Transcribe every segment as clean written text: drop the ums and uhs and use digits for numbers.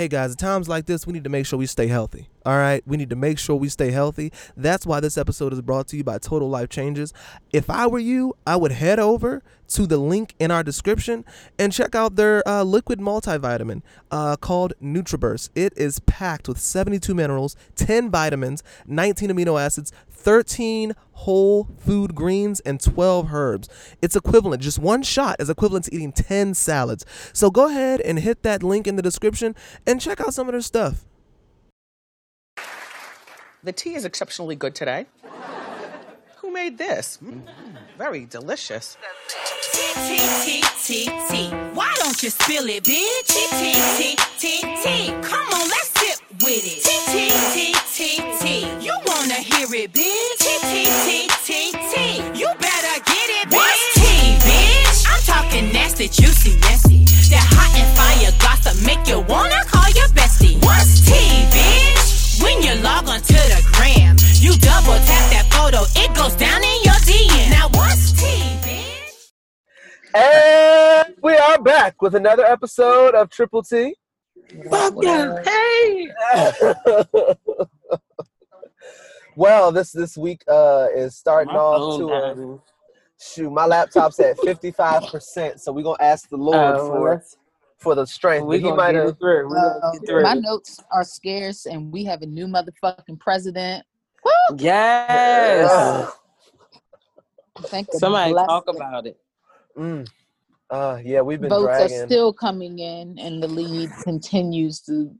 hey guys, at times like this, we need to make sure we stay healthy. All right, we need to make sure we stay healthy. That's why this episode is brought to you by Total Life Changes. If I were you, I would head over to the link in our description and check out their liquid multivitamin called NutriBurst. It is packed with 72 minerals, 10 vitamins, 19 amino acids, 13 whole food greens, and 12 herbs. It's equivalent, just one shot is equivalent to eating 10 salads. So go ahead and hit that link in the description and check out some of their stuff. The tea is exceptionally good today. Who made this? Very delicious. Tea, tea, tea, tea. Why don't you spill it, bitch? Tea, tea, tea, tea. Come on, let's sip with it. Tea, tea, tea, tea, tea. You wanna hear it, bitch? Tea, tea, tea, tea. You better get it, bitch. What's tea, bitch? I'm talking nasty, juicy, messy. That hot and fire gossip make you wanna call your bestie. What's tea, bitch? When you log on to the gram, you double tap that photo, it goes down in your DM. Now what's tea, bitch? And we are back with another episode of Triple T. Fuck yeah. Hey! Well, this week is starting off to shoot, my laptop's at 55%, so we're going to ask the Lord for the strength. We might get through. My notes are scarce, and we have a new motherfucking president. Woo! Yes. Thank somebody talk about it. Yeah, we've been votes dragging. Are still coming in, and the lead continues to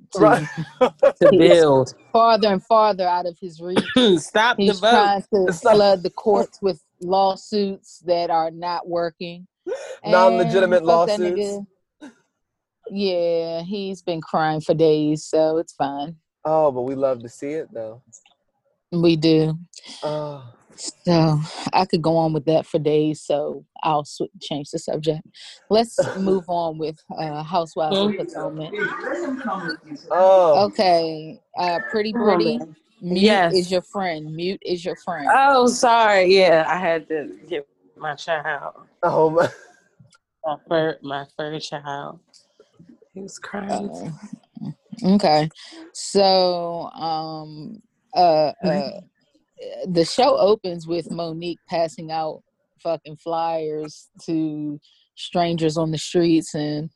build farther and farther out of his reach. Stop He's the vote. He's trying to flood the courts with lawsuits that are not working. Non-legitimate lawsuits. Yeah, he's been crying for days, so it's fine. Oh, but we love to see it, though. We do. So I could go on with that for days, so I'll change the subject. Let's move on with Housewives of Potomac. Okay, Pretty. Mute is your friend. Mute is your friend. Oh, sorry. Yeah, I had to get my child. Oh, my third child. He was crying. Okay. So the show opens with Monique passing out fucking flyers to strangers on the streets and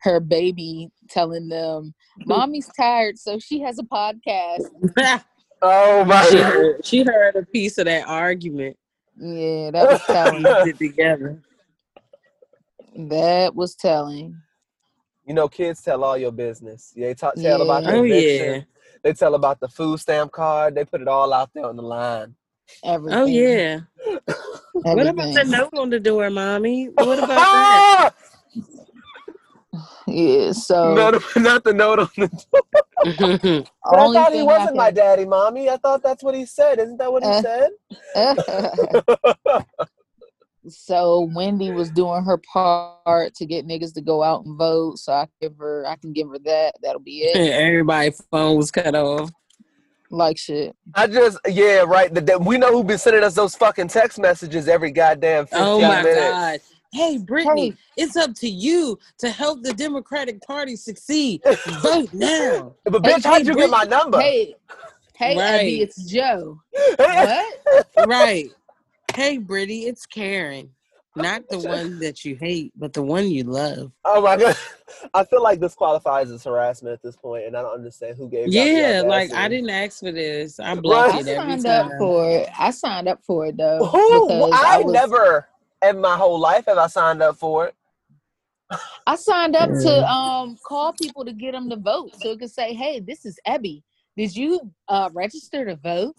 her baby telling them, Mommy's tired, so she has a podcast. Oh my God. She heard a piece of that argument. Yeah, that was telling. That was telling. You know, kids tell all your business. Yeah, they tell about the addiction. Yeah. They tell about the food stamp card. They put it all out there on the line. Everything. Oh, yeah. Everything. What about the note on the door, Mommy? What about that? Yeah, so... No, not the note on the door. But I thought he wasn't my daddy, Mommy. I thought that's what he said. Isn't that what he said? So Wendy was doing her part to get niggas to go out and vote. So I can give her that. That'll be it. Yeah, everybody's phone was cut off. Like shit. We know who been sending us those fucking text messages every goddamn 15 minutes. Oh my God. Hey, Brittany, it's up to you to help the Democratic Party succeed. Vote now. But bitch, how'd you get my number? Hey, right. Abby, it's Joe. What? Right. Hey, Brittany, it's Karen. Not the one that you hate, but the one you love. Oh, my God. I feel like this qualifies as harassment at this point, and I don't understand who gave you the audacity. I didn't ask for this. I blocked it every time. I signed up for it, though. Who? I never in my whole life have I signed up for it. I signed up to call people to get them to vote, so it could say, hey, this is Abby. Did you register to vote?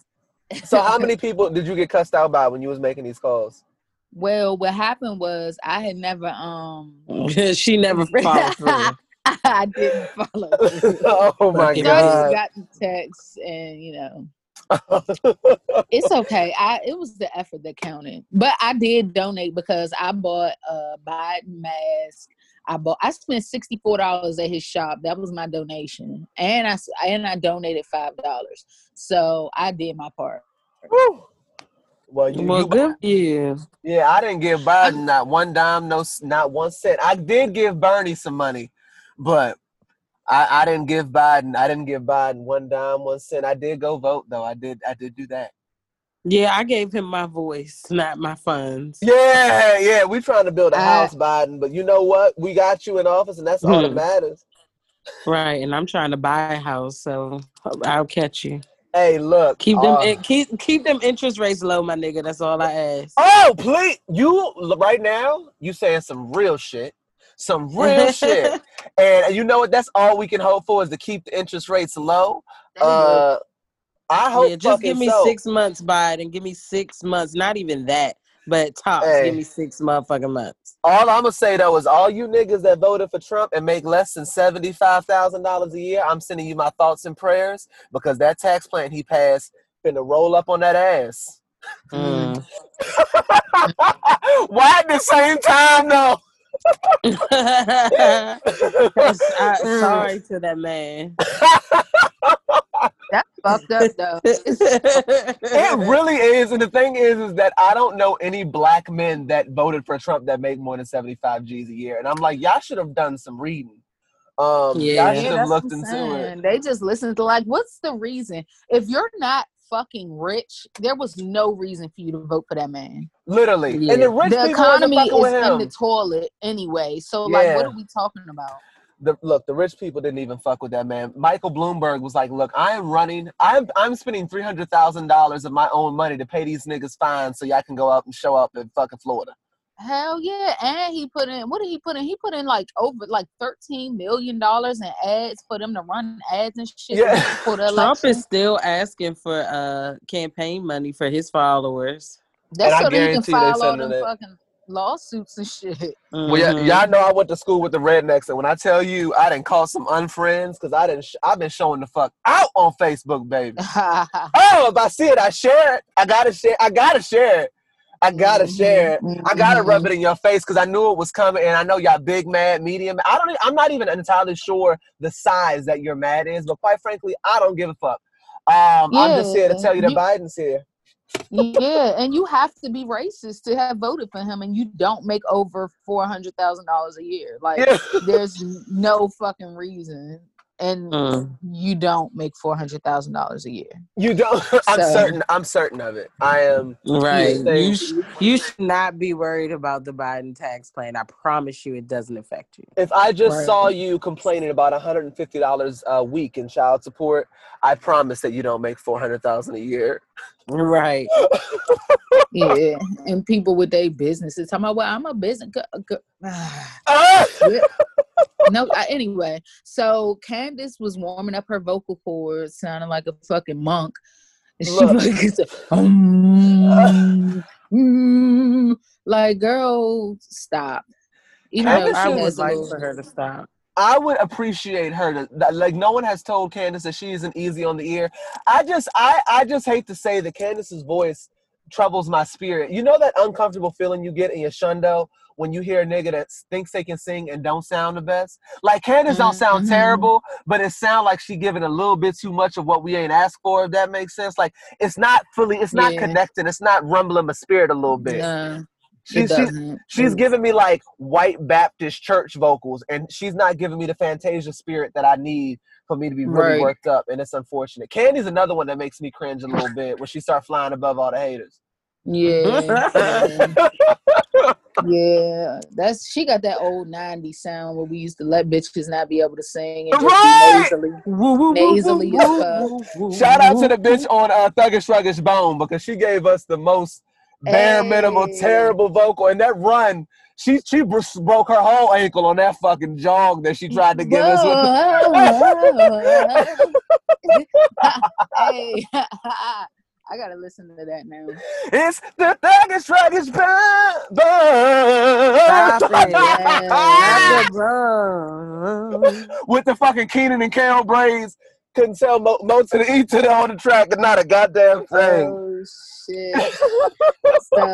So how many people did you get cussed out by when you was making these calls? Well, what happened was I had never she never followed through. I didn't follow through. Oh my God. I just got the texts and you know. It's okay. It was the effort that counted. But I did donate because I bought a Biden mask. I spent $64 at his shop. That was my donation. And I donated $5. So I did my part. Woo. Well, yeah, I didn't give Biden not one dime, not 1 cent. I did give Bernie some money, but I didn't give Biden. I didn't give Biden one dime, 1 cent. I did go vote though. I did do that. Yeah, I gave him my voice, not my funds. Yeah. We're trying to build a house, Biden, but you know what? We got you in office, and that's all that matters. Right, and I'm trying to buy a house, so I'll catch you. Hey, look. Keep them interest rates low, my nigga. That's all I ask. Oh, please. You, right now, you saying some real shit. Some real shit. And you know what? That's all we can hope for is to keep the interest rates low. I hope just give me 6 months, Biden. Give me 6 months. Not even that, but tops. Hey. Give me 6 motherfucking months. All I'm going to say, though, is all you niggas that voted for Trump and make less than $75,000 a year, I'm sending you my thoughts and prayers because that tax plan he passed finna roll up on that ass. Mm. Why at the same time, though? Sorry to that man. That's fucked up, though. It really is, and the thing is that I don't know any black men that voted for Trump that make more than 75 G's a year, and I'm like, y'all should have done some reading. Y'all should have looked into it. They just listened to like, what's the reason? If you're not fucking rich, there was no reason for you to vote for that man. Literally, yeah. And the rich the economy is in the toilet anyway. So, like, what are we talking about? The rich people didn't even fuck with that man. Michael Bloomberg was like, "Look, I am running. I'm spending $300,000 of my own money to pay these niggas fines, so y'all can go up and show up in fucking Florida." Hell yeah! And he put in. What did he put in? He put in over $13 million in ads for them to run ads and shit. Yeah. For the Trump is still asking for campaign money for his followers. That's so they can file all them fucking lawsuits and shit. Well, y'all know I went to school with the rednecks, and when I tell you I didn't call some unfriends because I've been showing the fuck out on Facebook, baby. Oh, if I see it, I share it. I gotta share it. I gotta rub it in your face because I knew it was coming, and I know y'all big mad, medium. I'm not even entirely sure the size that your mad is, but quite frankly, I don't give a fuck. I'm just here to tell you that Biden's here. Yeah, and you have to be racist to have voted for him, and you don't make over $400,000 a year. Like, there's no fucking reason, and you don't make $400,000 a year. You don't. I'm certain of it. I am. Right. You should not be worried about the Biden tax plan. I promise you, it doesn't affect you. If I just saw you complaining about $150 a week in child support, I promise that you don't make $400,000 a year. Right. Yeah, and people with their businesses talking about, well, I'm a business. Anyway, so Candace was warming up her vocal cords, sounding like a fucking monk. And she like, girl, stop. I would like for her to stop. I would appreciate her to, like, no one has told Candace that she isn't easy on the ear. I just hate to say that Candace's voice troubles my spirit. You know that uncomfortable feeling you get in your shundo when you hear a nigga that thinks they can sing and don't sound the best? Like, Candace don't sound terrible, but it sound like she giving a little bit too much of what we ain't asked for, if that makes sense. Like, it's not connecting. It's not rumbling my spirit a little bit. Yeah. She's giving me like white Baptist church vocals, and she's not giving me the Fantasia spirit that I need for me to be really worked up, and it's unfortunate. Candy's another one that makes me cringe a little bit when she starts flying above all the haters. Yeah. She got that old 90s sound where we used to let bitches not be able to sing and just be nasally as fuck. Shout out to the bitch on Thuggish Ruggish Bone because she gave us the most bare minimal, terrible vocal, and that run, she broke her whole ankle on that fucking jog that she tried to give us. Hey, I gotta listen to that now. It's the Thuggish Ruggish Bone with the fucking Keenan and Carol braids. Couldn't tell Mo to the E to the on the track, and not a goddamn thing. Oh shit! So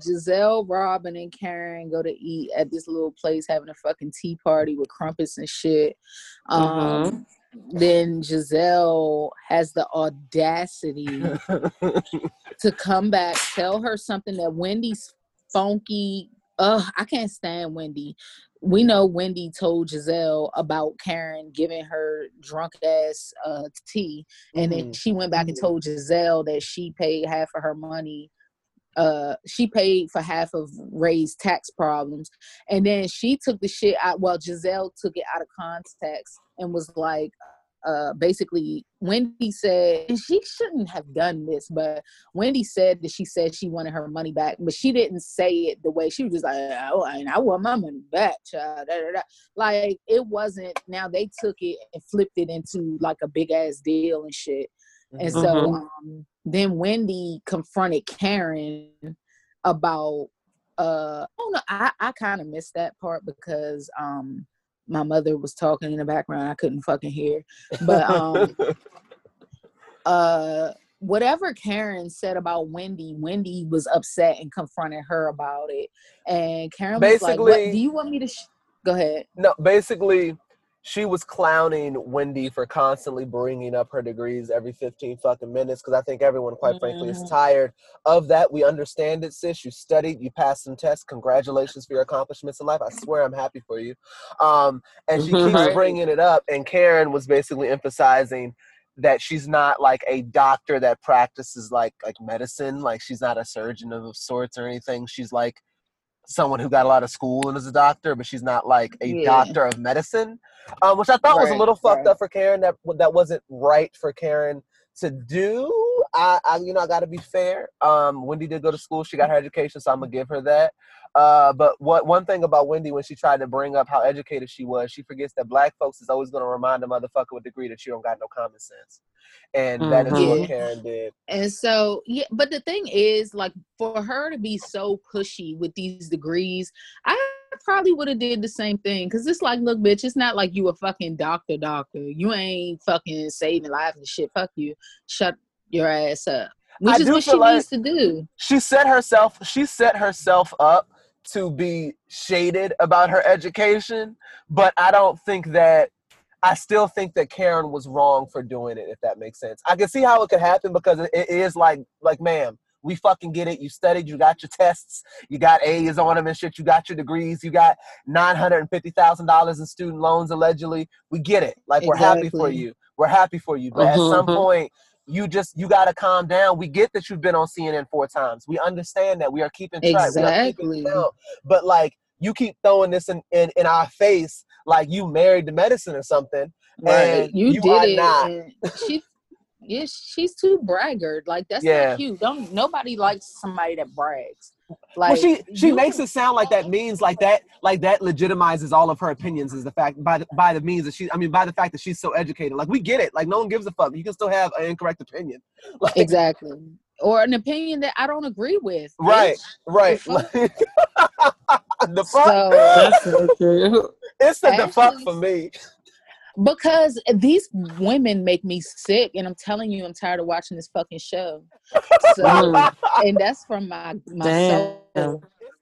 Giselle, Robin, and Karen go to eat at this little place, having a fucking tea party with crumpets and shit. Then Giselle has the audacity to come back, tell her something that Wendy's funky. I can't stand Wendy. we know Wendy told Giselle about Karen giving her drunk ass tea, and then she went back and told Giselle that she paid half of her money. She paid for half of Ray's tax problems, and then she took the shit out. Well, Giselle took it out of context and was like, basically, Wendy said, and she shouldn't have done this, but Wendy said that she said she wanted her money back, but she didn't say it the way she was just like, oh, I want my money back, child. Like, it wasn't. Now they took it and flipped it into like a big ass deal and shit. And so then Wendy confronted Karen about, I kind of missed that part because my mother was talking in the background. I couldn't fucking hear. But whatever Karen said about Wendy, Wendy was upset and confronted her about it. And Karen was like, what, do you want me to... Go ahead. No, basically... She was clowning Wendy for constantly bringing up her degrees every 15 fucking minutes, because I think everyone, quite frankly, is tired of that. We understand it, sis. You studied. You passed some tests. Congratulations for your accomplishments in life. I swear I'm happy for you. And she keeps bringing it up. And Karen was basically emphasizing that she's not like a doctor that practices like medicine. Like, she's not a surgeon of sorts or anything. She's like someone who got a lot of school and is a doctor, but she's not like a doctor of medicine, which I thought was a little fucked up for Karen. That wasn't right for Karen to do. I gotta be fair. Wendy did go to school. She got her education, so I'm gonna give her that. But one thing about Wendy, when she tried to bring up how educated she was, she forgets that black folks is always gonna remind a motherfucker with a degree that you don't got no common sense. And that is what Karen did. And so, yeah, but the thing is, like, for her to be so pushy with these degrees, I probably would have did the same thing. Because it's like, look, bitch, it's not like you a fucking doctor. You ain't fucking saving lives and shit. Fuck you. Shut your ass up. Which is what she needs to do. She set herself up to be shaded about her education, but I still think that Karen was wrong for doing it, if that makes sense. I can see how it could happen, because it is like, ma'am, we fucking get it. You studied, you got your tests, you got A's on them and shit, you got your degrees, you got $950,000 in student loans allegedly. We get it. Like, we're happy for you. We're happy for you. But at some point, you got to calm down. We get that you've been on CNN 4 times. We understand that. We are keeping track. Exactly. But like, you keep throwing this in our face like you married to medicine or something. Right. And you did are it. Not. And she's too braggart. Like, that's not cute. Nobody likes somebody that brags. Like, well, she makes it sound like that means like that legitimizes all of her opinions is the fact by the means that by the fact that she's so educated. Like, we get it. Like, no one gives a fuck. You can still have an incorrect opinion. Like, exactly. Or an opinion that I don't agree with. Right. Right. The fuck. So, that's so true. It's the fuck for me. Because these women make me sick, and I'm telling you, I'm tired of watching this fucking show. So, and that's from my soul.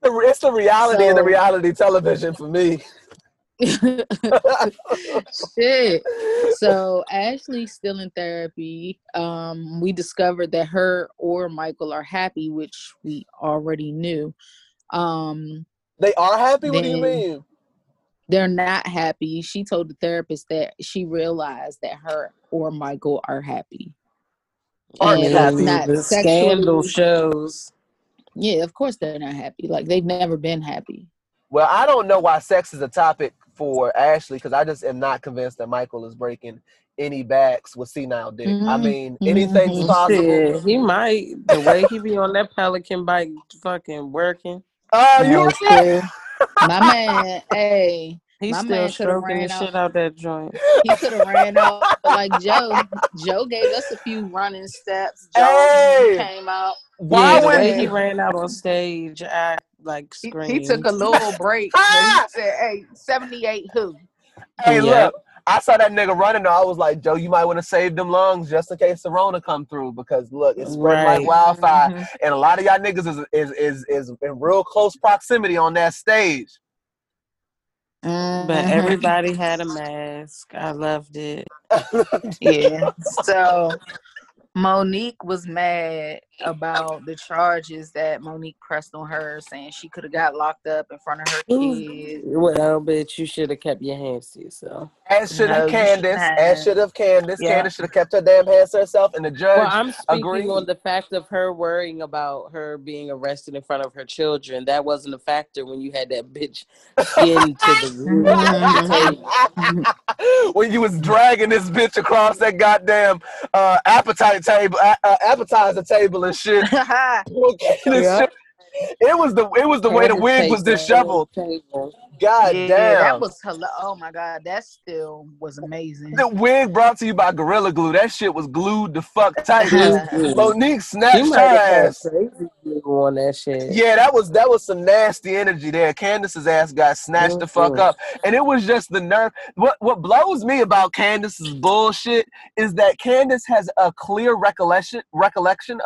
It's the reality and the reality television for me. Shit. So Ashley's still in therapy. We discovered that her or Michael are happy, which we already knew. They are happy? What do you mean? They're not happy. She told the therapist that she realized that her or Michael are happy. The scandal shows. Yeah, of course they're not happy. Like, they've never been happy. Well, I don't know why sex is a topic for Ashley, because I just am not convinced that Michael is breaking any backs with senile dick. I mean, anything's possible. Yeah, he might. The way he be on that Pelican bike fucking working. Oh, you right. My man, hey, he's still stroking the shit out that joint. He could have ran out like Joe. Joe gave us a few running steps. Joe came out. Why the way he ran out on stage, I like screamed. He took a little break. He said, "Hey, 78 who?" Hey, look, I saw that nigga running. Though I was like, Joe, you might want to save them lungs just in case Corona come through, because look, it's spreading like wildfire, and a lot of y'all niggas is in real close proximity on that stage. But everybody had a mask. I loved it. Yeah. So Monique was mad about the charges that Monique pressed on her, saying she could have got locked up in front of her kids. Well, bitch, you should have kept your hands to yourself. As should have Candace. As should have Candace. Yeah. Candace should have kept her damn hands to herself, and the judge agreed. Well, I'm speaking on the fact of her worrying about her being arrested in front of her children. That wasn't a factor when you had that bitch into the room. When you was dragging this bitch across that goddamn appetizer table and shit. Shit. It was the way the wig was disheveled. God damn. That was oh my God, that still was amazing. The wig brought to you by Gorilla Glue. That shit was glued the fuck tight. Monique snatched her ass. On that shit. Yeah, that was some nasty energy there. Candace's ass got snatched the fuck up. And it was just the nerve. What blows me about Candace's bullshit is that Candace has a clear recollection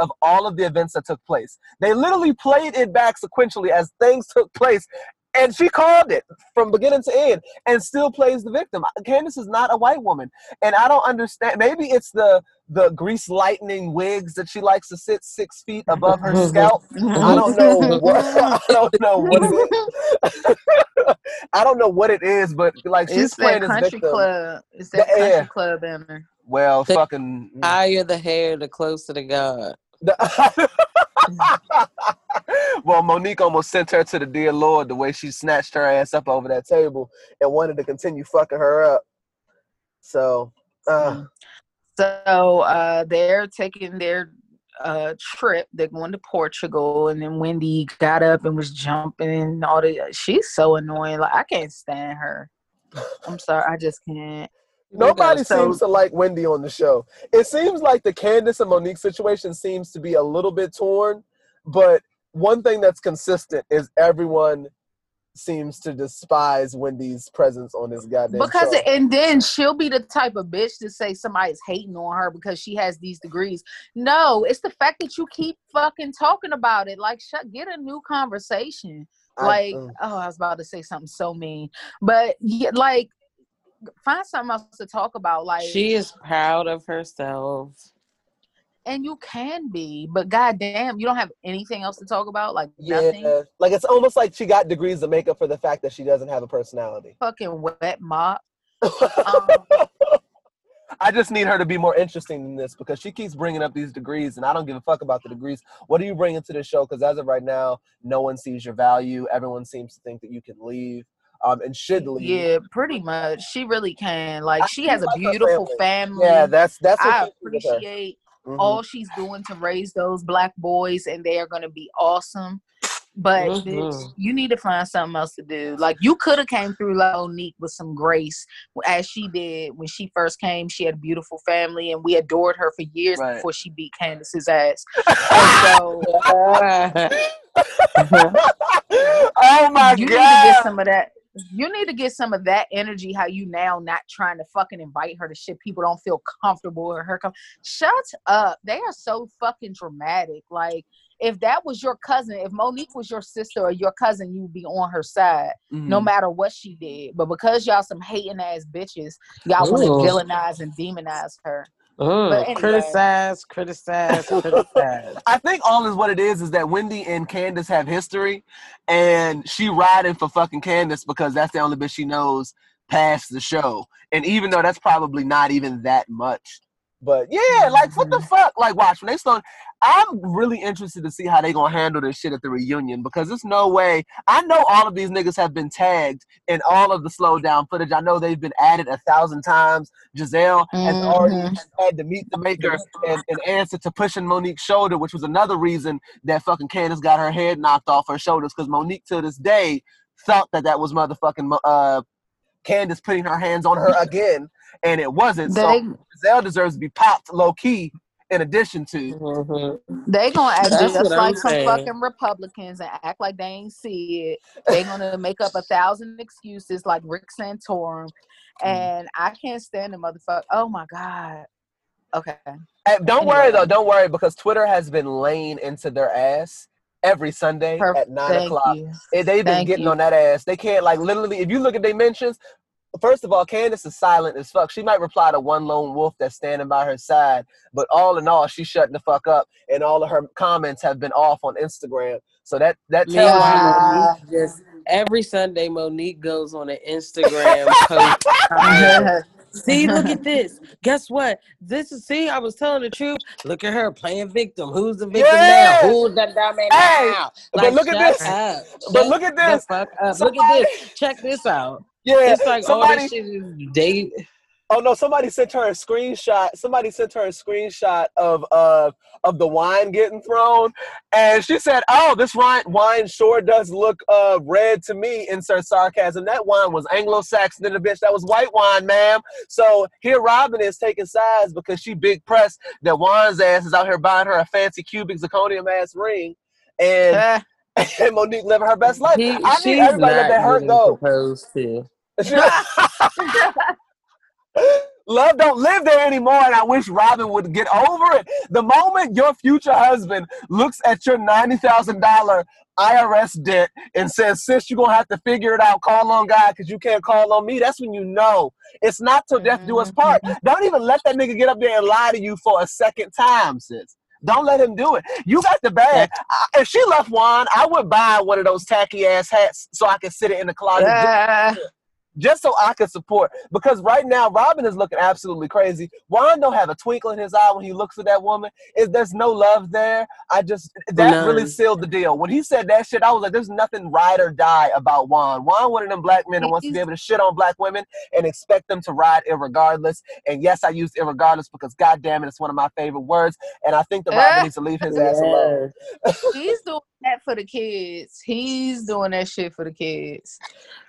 of all of the events that took place. They literally played it back sequentially as things took place. And she called it from beginning to end and still plays the victim. Candace is not a white woman. And I don't understand. Maybe it's the grease lightning wigs that she likes to sit 6 feet above her scalp. I don't know what it is, but like she's playing this victim. It's that country club in her. Well, the fucking higher the hair, the closer to God. Well, Monique almost sent her to the dear Lord the way she snatched her ass up over that table and wanted to continue fucking her up. So they're taking their trip. They're going to Portugal, and then Wendy got up and was jumping and all that. She's so annoying. Like, I can't stand her. I'm sorry, I just can't. Nobody seems to like Wendy on the show. It seems like the Candace and Monique situation seems to be a little bit torn, but one thing that's consistent is everyone seems to despise Wendy's presence on this goddamn show. And then she'll be the type of bitch to say somebody's hating on her because she has these degrees. No, it's the fact that you keep fucking talking about it. Like, get a new conversation. Like, I was about to say something so mean. But, yeah, like, find something else to talk about. Like, she is proud of herself, and you can be, but goddamn, you don't have anything else to talk about. Like, nothing. Like, it's almost like she got degrees to make up for the fact that she doesn't have a personality. Fucking wet mop. I just need her to be more interesting than this, because she keeps bringing up these degrees, and I don't give a fuck about the degrees. What are you bringing to the show? Because as of right now, no one sees your value. Everyone seems to think that you can leave. And should leave. Yeah, pretty much. She really can. Like, she has a beautiful family. Yeah, that's. I appreciate all she's doing to raise those black boys, and they are going to be awesome. But bitch, you need to find something else to do. Like, you could have came through Monique with some grace, as she did when she first came. She had a beautiful family, and we adored her for years before she beat Candace's ass. Oh my God! You need to get some of that. You need to get some of that energy. How you now not trying to fucking invite her to shit? People don't feel comfortable with her. Shut up! They are so fucking dramatic. Like, if that was your cousin, if Monique was your sister or your cousin, you'd be on her side no matter what she did. But because y'all some hating ass bitches, y'all want to villainize and demonize her. Ooh, anyway. Criticize. I think all is what it is that Wendy and Candace have history, and she riding for fucking Candace because that's the only bitch she knows past the show. And even though that's probably not even that much. But yeah, like, what the fuck? Like, watch, when they start, I'm really interested to see how they gonna handle this shit at the reunion, because there's no way. I know all of these niggas have been tagged in all of the slowdown footage. I know they've been added 1,000 times. Giselle has already had to meet the maker and answer to pushing Monique's shoulder, which was another reason that fucking Candace got her head knocked off her shoulders, because Monique to this day thought that was motherfucking Candace putting her hands on her again, and it wasn't. So Giselle deserves to be popped low-key in addition to. They gonna act just like some fucking Republicans and act like they ain't see it. They gonna make up 1,000 excuses like Rick Santorum, and I can't stand the motherfucker. Oh my God. Okay. Don't worry though, because Twitter has been laying into their ass every Sunday at 9 o'clock. They've been getting on that ass. They can't, like, literally, if you look at their mentions, First of all, Candace is silent as fuck. She might reply to one lone wolf that's standing by her side, but all in all, she's shutting the fuck up, and all of her comments have been off on Instagram. So that tells you Monique just every Sunday Monique goes on an Instagram post. See, look at this. Guess what? This is I was telling the truth. Look at her playing victim. Who's the victim now? Who's the dominant now? Like, but look at this. But look at this. Look at this. Check this out. Yeah, it's like somebody, this shit is date. Oh no! Somebody sent her a screenshot. Of the wine getting thrown, and she said, "Oh, this wine sure does look red to me." Insert sarcasm. That wine was Anglo-Saxon in the bitch. That was white wine, ma'am. So here, Robin is taking sides because she big pressed that Juan's ass is out here buying her a fancy cubic zirconium ass ring, and. And Monique living her best life. I need everybody to let her go. Love don't live there anymore, and I wish Robin would get over it. The moment your future husband looks at your $90,000 IRS debt and says, sis, you're going to have to figure it out, call on God because you can't call on me, that's when you know. It's not till death do us part. Don't even let that nigga get up there and lie to you for a second time, sis. Don't let him do it. You got the bag. If she left Juan, I would buy one of those tacky-ass hats so I could sit it in the closet. Just so I could support. Because right now, Robin is looking absolutely crazy. Juan don't have a twinkle in his eye when he looks at that woman. There's no love there. That really sealed the deal. When he said that shit, I was like, there's nothing ride or die about Juan. Juan one of them black men that wants to be able to shit on black women and expect them to ride irregardless. And yes, I used irregardless because goddamn it, it's one of my favorite words. And I think that Robin needs to leave his ass alone. He's doing that for the kids. He's doing that shit for the kids.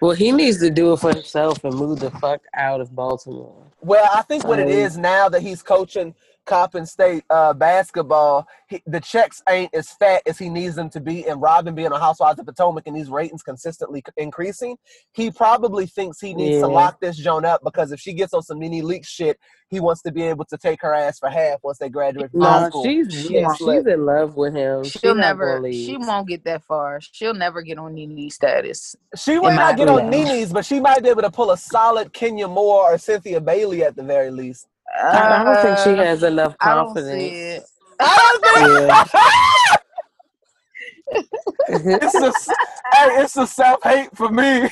Well, he needs to do it for himself and move the fuck out of Baltimore. Well, I think what it is now that he's coaching Coppin State basketball, the checks ain't as fat as he needs them to be, and Robin being a Housewives of Potomac and these ratings consistently increasing, he probably thinks he needs to lock this joint up because if she gets on some mini leak shit, he wants to be able to take her ass for half once they graduate from high school. She's in love with him. She won't get that far. She'll never get on Nene status. She will not get on Nene's, but she might be able to pull a solid Kenya Moore or Cynthia Bailey at the very least. I don't think she has enough confidence. It's a self-hate for me.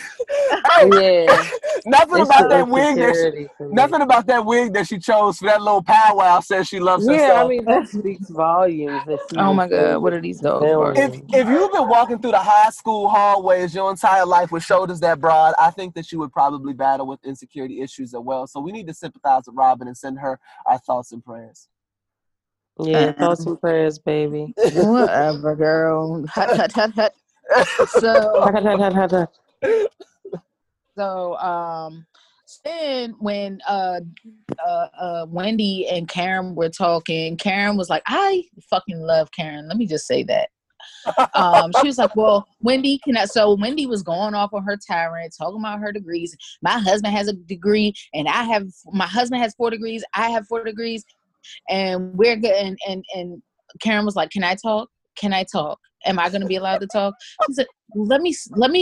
Nothing about that wig that she chose for that little powwow says she loves herself. Yeah, I mean that speaks volumes. Oh my God, what are these dogs? If you've been walking through the high school hallways your entire life with shoulders that broad, I think that you would probably battle with insecurity issues as well. So we need to sympathize with Robin and send her our thoughts and prayers. Yeah, thoughts and prayers, baby. Whatever, girl. Hut, hut, hut, hut. So then when Wendy and Karen were talking, Karen was like, I fucking love Karen. Let me just say that. She was like, well, Wendy cannot. So Wendy was going off on her tirade, talking about her degrees. My husband has a degree, and my husband has 4 degrees. I have 4 degrees. And we're good. And Karen was like, Can I talk? Am I going to be allowed to talk? She said, let me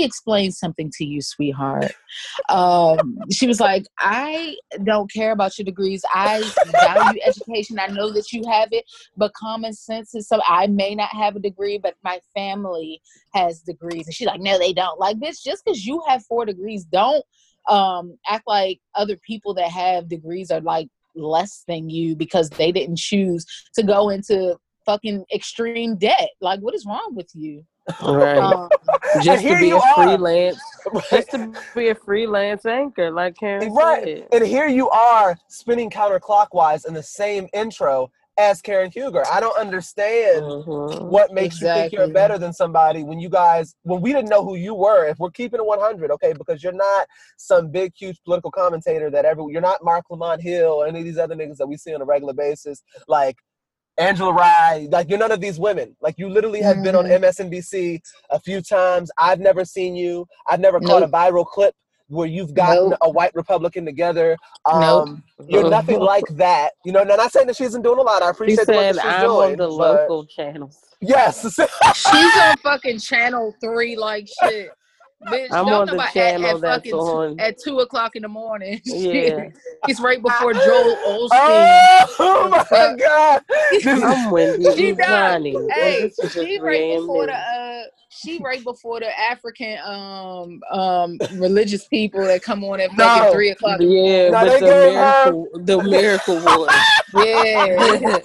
explain something to you, sweetheart. She was like, I don't care about your degrees. I value education. I know that you have it, but common sense is so I may not have a degree, but my family has degrees. And she's like, no, they don't. Like, bitch, just because you have 4 degrees, don't act like other people that have degrees are like less than you because they didn't choose to go into fucking extreme debt. Like, what is wrong with you? Right. Just to be a freelance anchor, like Karen said. And here you are spinning counterclockwise in the same intro as Karen Huger. I don't understand what makes you think you're better than somebody when we didn't know who you were. If we're keeping it 100, okay, because you're not some big, huge political commentator you're not Mark Lamont Hill or any of these other niggas that we see on a regular basis, like Angela Rye. Like, you're none of these women. Like, you literally have been on MSNBC a few times. I've never seen you. I've never caught a viral clip where you've gotten a white Republican together. You're nothing like that. You know, not saying that she isn't doing a lot. I appreciate what she's doing. On the local channels. Yes. She's on fucking Channel 3 like shit. Bitch, I'm on the channel that's on at 2 o'clock in the morning. Yeah, it's right before Joel Osteen. Oh my God! I'm Wendy. She does. Hey, she right before the African religious people that come on at fucking 3 o'clock. Yeah, no, but the miracle one. Yeah,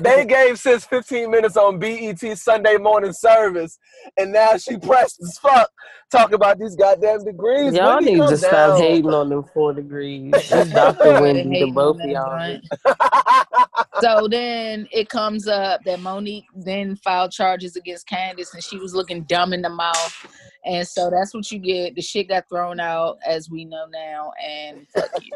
they gave sis 15 minutes on BET Sunday morning service, and now she pressed as fuck talking about these goddamn degrees. Y'all need to stop hating on them 4 degrees. It's Dr. Wendy to both of y'all. So then it comes up that Monique then filed charges against Candace, and she was looking dumb in the mouth. And so that's what you get. The shit got thrown out, as we know now, and fuck you.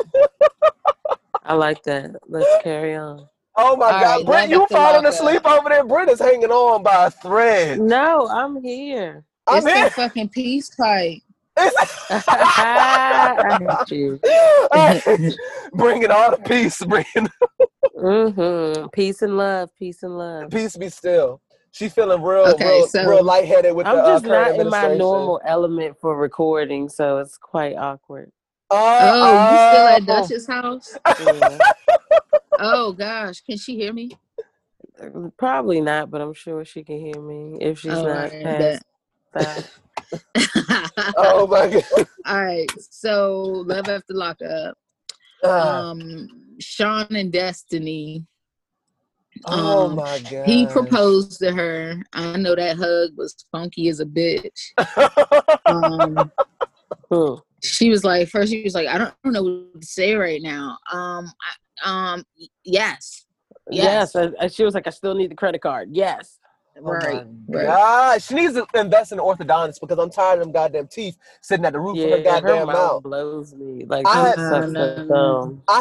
I like that. Let's carry on. Oh my God. Right, Britt, you falling asleep over there? Britt is hanging on by a thread. No, I'm here. It's that fucking peace pipe. I hate you. Bringing all the peace, bringing peace and love, peace and love. Peace be still. She feeling real lightheaded with I'm just not in my normal element for recording, so it's quite awkward. You still at Dutch's house? Yeah. Oh gosh, can she hear me? Probably not, but I'm sure she can hear me if she's not past that. Oh my God. All right, so Love After Lockup. Sean and Destiny. Oh my God. He proposed to her. I know that hug was funky as a bitch. She was like, first she was like, I don't know what to say right now. Yes. And she was like, I still need the credit card. Yes. Right. God. She needs to invest in an orthodontist because I'm tired of them goddamn teeth sitting at the roof of her goddamn mouth. Blows me. Like, I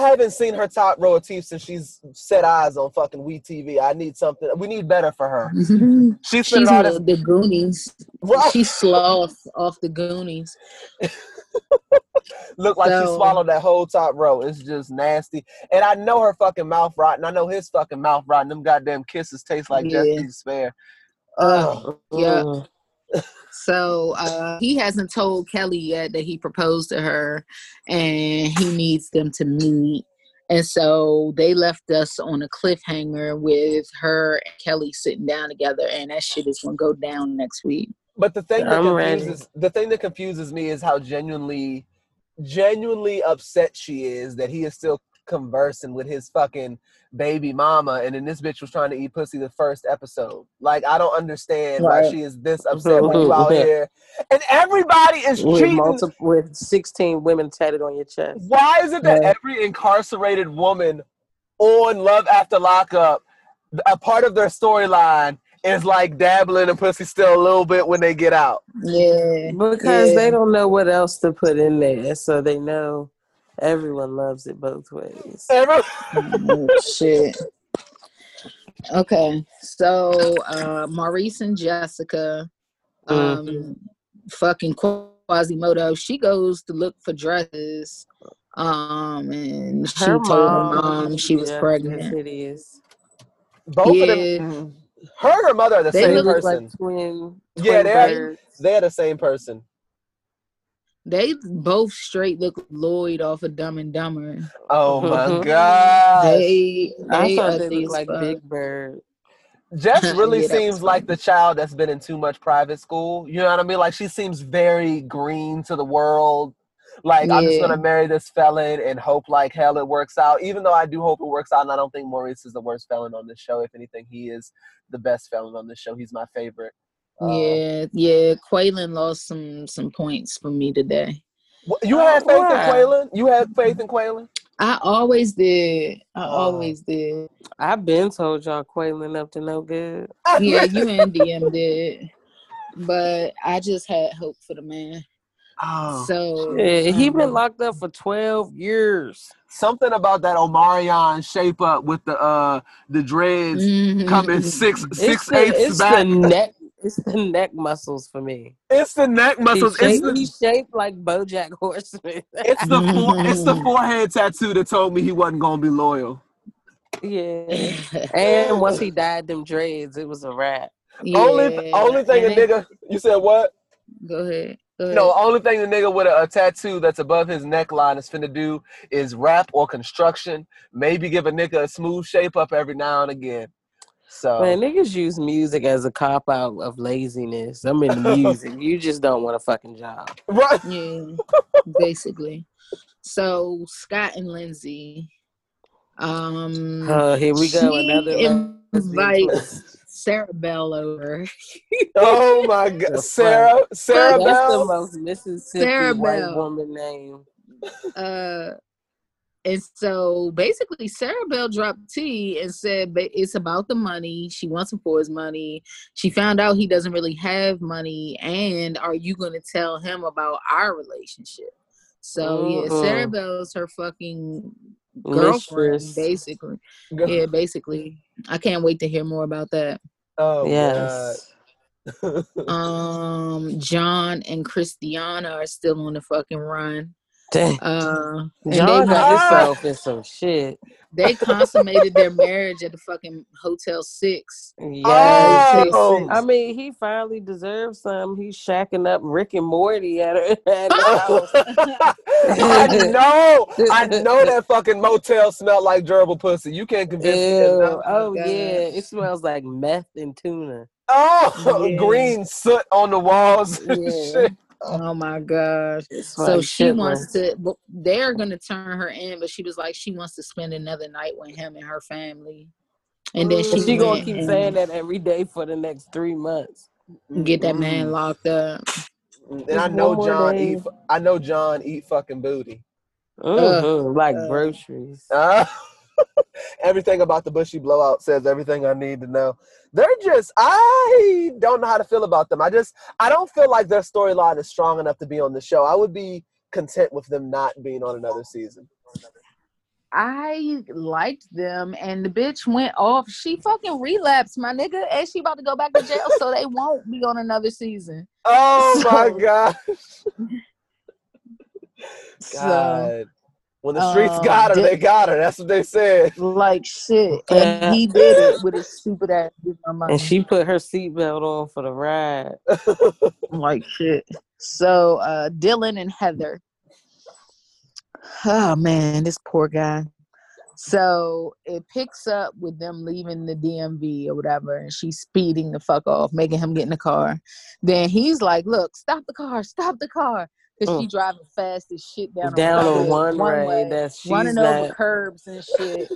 haven't seen her top row of teeth since she's set eyes on fucking WE TV. I need something. We need better for her. Mm-hmm. She's all the Goonies. Right. She sloths off the Goonies. Look like she swallowed that whole top row. It's just nasty. And I know her fucking mouth rotten. I know his fucking mouth rotten. Them goddamn kisses taste like Jesse despair. Yeah. So he hasn't told Kelly yet that he proposed to her, and he needs them to meet. And so they left us on a cliffhanger with her and Kelly sitting down together, and that shit is gonna go down next week. But the thing that confuses me is how genuinely upset she is that he is still conversing with his fucking baby mama, and then this bitch was trying to eat pussy the first episode. Like, I don't understand why she is this upset with you out here. And everybody is cheating. With 16 women tatted on your chest. Why is it that every incarcerated woman on Love After Lockup, a part of their storyline is like dabbling in pussy still a little bit when they get out? Yeah. Because they don't know what else to put in there, so they know everyone loves it both ways. Shit. Okay, so Maurice and Jessica, fucking Quasimodo, she goes to look for dresses, and she told her mom she was pregnant. Both of them. Her and her mother are the same person. Like twin they're the same person. They both straight look Lloyd off of Dumb and Dumber. Oh my God! I thought they look like Big Bird. Jess really seems like the child that's been in too much private school. You know what I mean? Like, she seems very green to the world. Like, I'm just gonna marry this felon and hope like hell it works out. Even though I do hope it works out, and I don't think Maurice is the worst felon on this show. If anything, he is the best felon on this show. He's my favorite. Quaylen lost some points for me today. You had faith in Quaylen? You had faith in Quaylen? I always did. I've been told y'all Quaylen up to no good. Yeah, you and DM did. But I just had hope for the man. Oh, so he been locked up for 12 years. Something about that Omarion shape up with the dreads coming six eighths back. It's the neck muscles for me. It's the neck muscles. He's shaped like BoJack Horseman. It's the forehead tattoo that told me he wasn't gonna be loyal. Yeah, and once he dyed them dreads, it was a wrap. Yeah. Only thing a nigga. You said what? Go ahead. No, only thing the nigga with a tattoo that's above his neckline is finna do is rap or construction. Maybe give a nigga a smooth shape up every now and again. So man, niggas use music as a cop out of laziness. I'm into music. You just don't want a fucking job, right? Yeah, basically. So Scott and Lindsay. Here we go. Another invites Sarah Bell over. Oh my God, Sarah Bell. That's the most Mississippi Sarah white Bell. Woman name. And so basically, Sarah Bell dropped T and said it's about the money. She wants him for his money. She found out he doesn't really have money. And are you going to tell him about our relationship? So yeah, Sarah Bell's her fucking girlfriend, basically. Yeah, basically. I can't wait to hear more about that. Oh, yes. John and Christiana are still on the fucking run. John got himself in some shit. They consummated their marriage at the fucking Hotel Six. Yeah, oh. I mean, he finally deserves some. He's shacking up Rick and Morty at house. I know that fucking motel smelled like gerbil pussy. You can't convince me. Oh yeah, it smells like meth and tuna. Oh, yeah. Green soot on the walls. And shit. Oh my gosh. So she wants to, they're going to turn her in, but she was like, she wants to spend another night with him and her family. And then she's going to keep saying that every day for the next 3 months. Get that man locked up. And I know John eat fucking booty. Like groceries. Everything about the Bushy Blowout says everything I need to know. They're just, I don't know how to feel about them. I don't feel like their storyline is strong enough to be on the show. I would be content with them not being on another season. I liked them, and the bitch went off. She fucking relapsed, my nigga, and she about to go back to jail, so they won't be on another season. Oh, my gosh. God. When the streets got her, they got her. That's what they said. Like shit. And he did it with his stupid ass. And she put her seatbelt on for the ride. Like shit. So Dylan and Heather. Oh man, this poor guy. So it picks up with them leaving the DMV or whatever, and she's speeding the fuck off, making him get in the car. Then he's like, look, stop the car. Because she driving fast as shit down one way. Running over curbs and shit.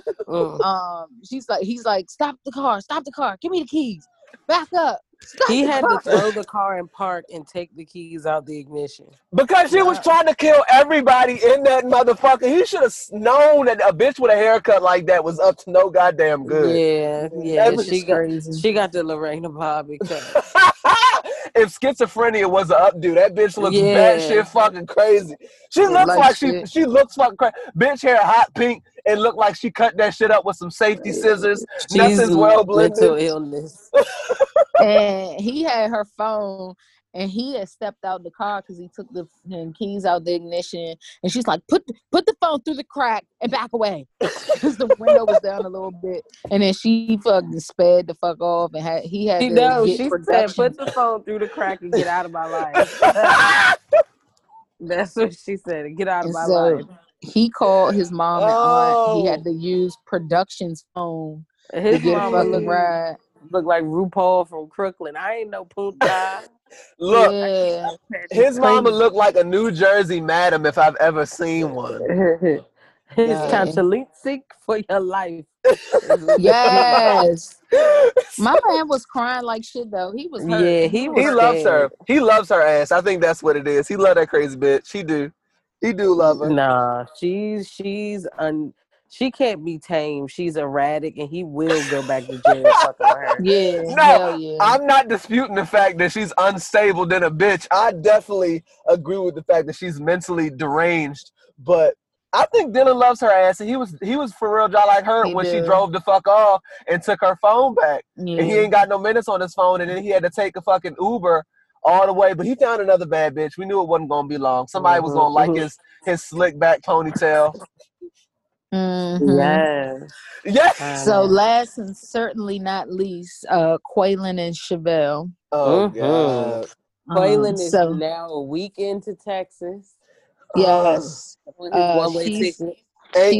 He's like, stop the car, give me the keys, back up. He had to throw the car in park and take the keys out the ignition. Because she was trying to kill everybody in that motherfucker. He should have known that a bitch with a haircut like that was up to no goddamn good. Yeah. She got the Lorena Bobby cut. If schizophrenia was an updo, that bitch looks batshit fucking crazy. She looks fucking crazy. Bitch hair hot pink and looked like she cut that shit up with some safety scissors. She's nothing's well blended. Mental illness. And he had her phone, and he had stepped out the car because he took the keys out the ignition. And she's like, put the phone through the crack and back away because the window was down a little bit. And then she fucking sped the fuck off, and she said, put the phone through the crack and get out of my life. That's what she said. Get out of my life. He called his mom and aunt. He had to use production's phone to get a fucking ride. Look like RuPaul from Crooklyn. I ain't no poop guy. Look, his mama looked like a New Jersey madam if I've ever seen one. It's Conchalitzik for your life. Yes. My man was crying like shit though. He was hurt. Yeah, he loves her. He loves her ass. I think that's what it is. He love that crazy bitch. He do love her. Nah, she can't be tamed. She's erratic, and he will go back to jail. Fucking her. Yeah, no, yeah. I'm not disputing the fact that she's unstable than a bitch. I definitely agree with the fact that she's mentally deranged. But I think Dylan loves her ass, and he was for real dry like her when she drove the fuck off and took her phone back. Yeah. And he ain't got no minutes on his phone, and then he had to take a fucking Uber all the way. But he found another bad bitch. We knew it wasn't gonna be long. Somebody was gonna like his slick back ponytail. Mm-hmm. Yes. So last and certainly not least, Quaylen and Chevelle. Oh, God. Quaylen is now a week into Texas. Yes. She's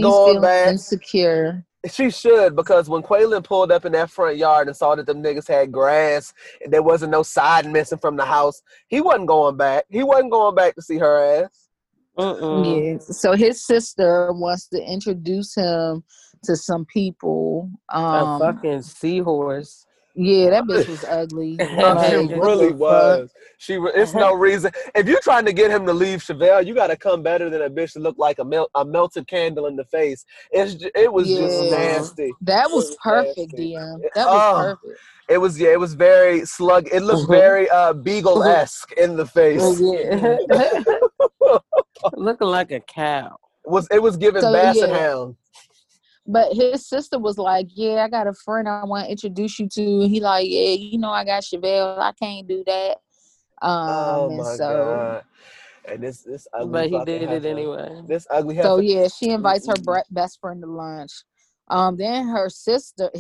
going back. Insecure. She should, because when Quaylen pulled up in that front yard and saw that them niggas had grass and there wasn't no side missing from the house, he wasn't going back. He wasn't going back to see her ass. Yeah. So his sister wants to introduce him to some people. A fucking seahorse. Yeah, that bitch was ugly. She really was. It's no reason. If you're trying to get him to leave Chevelle, you got to come better than a bitch that looked like a melted candle in the face. It was just nasty. That was perfect, DM. That was perfect. It was it was very slug. It looked very beagle-esque in the face. Looking like a cow. It was giving basset hound. But his sister was like, yeah, I got a friend I want to introduce you to. And he like, yeah, you know I got Chevelle. I can't do that. God. And this ugly. But he did it anyway. This ugly. So, she invites her best friend to lunch. Then his sister,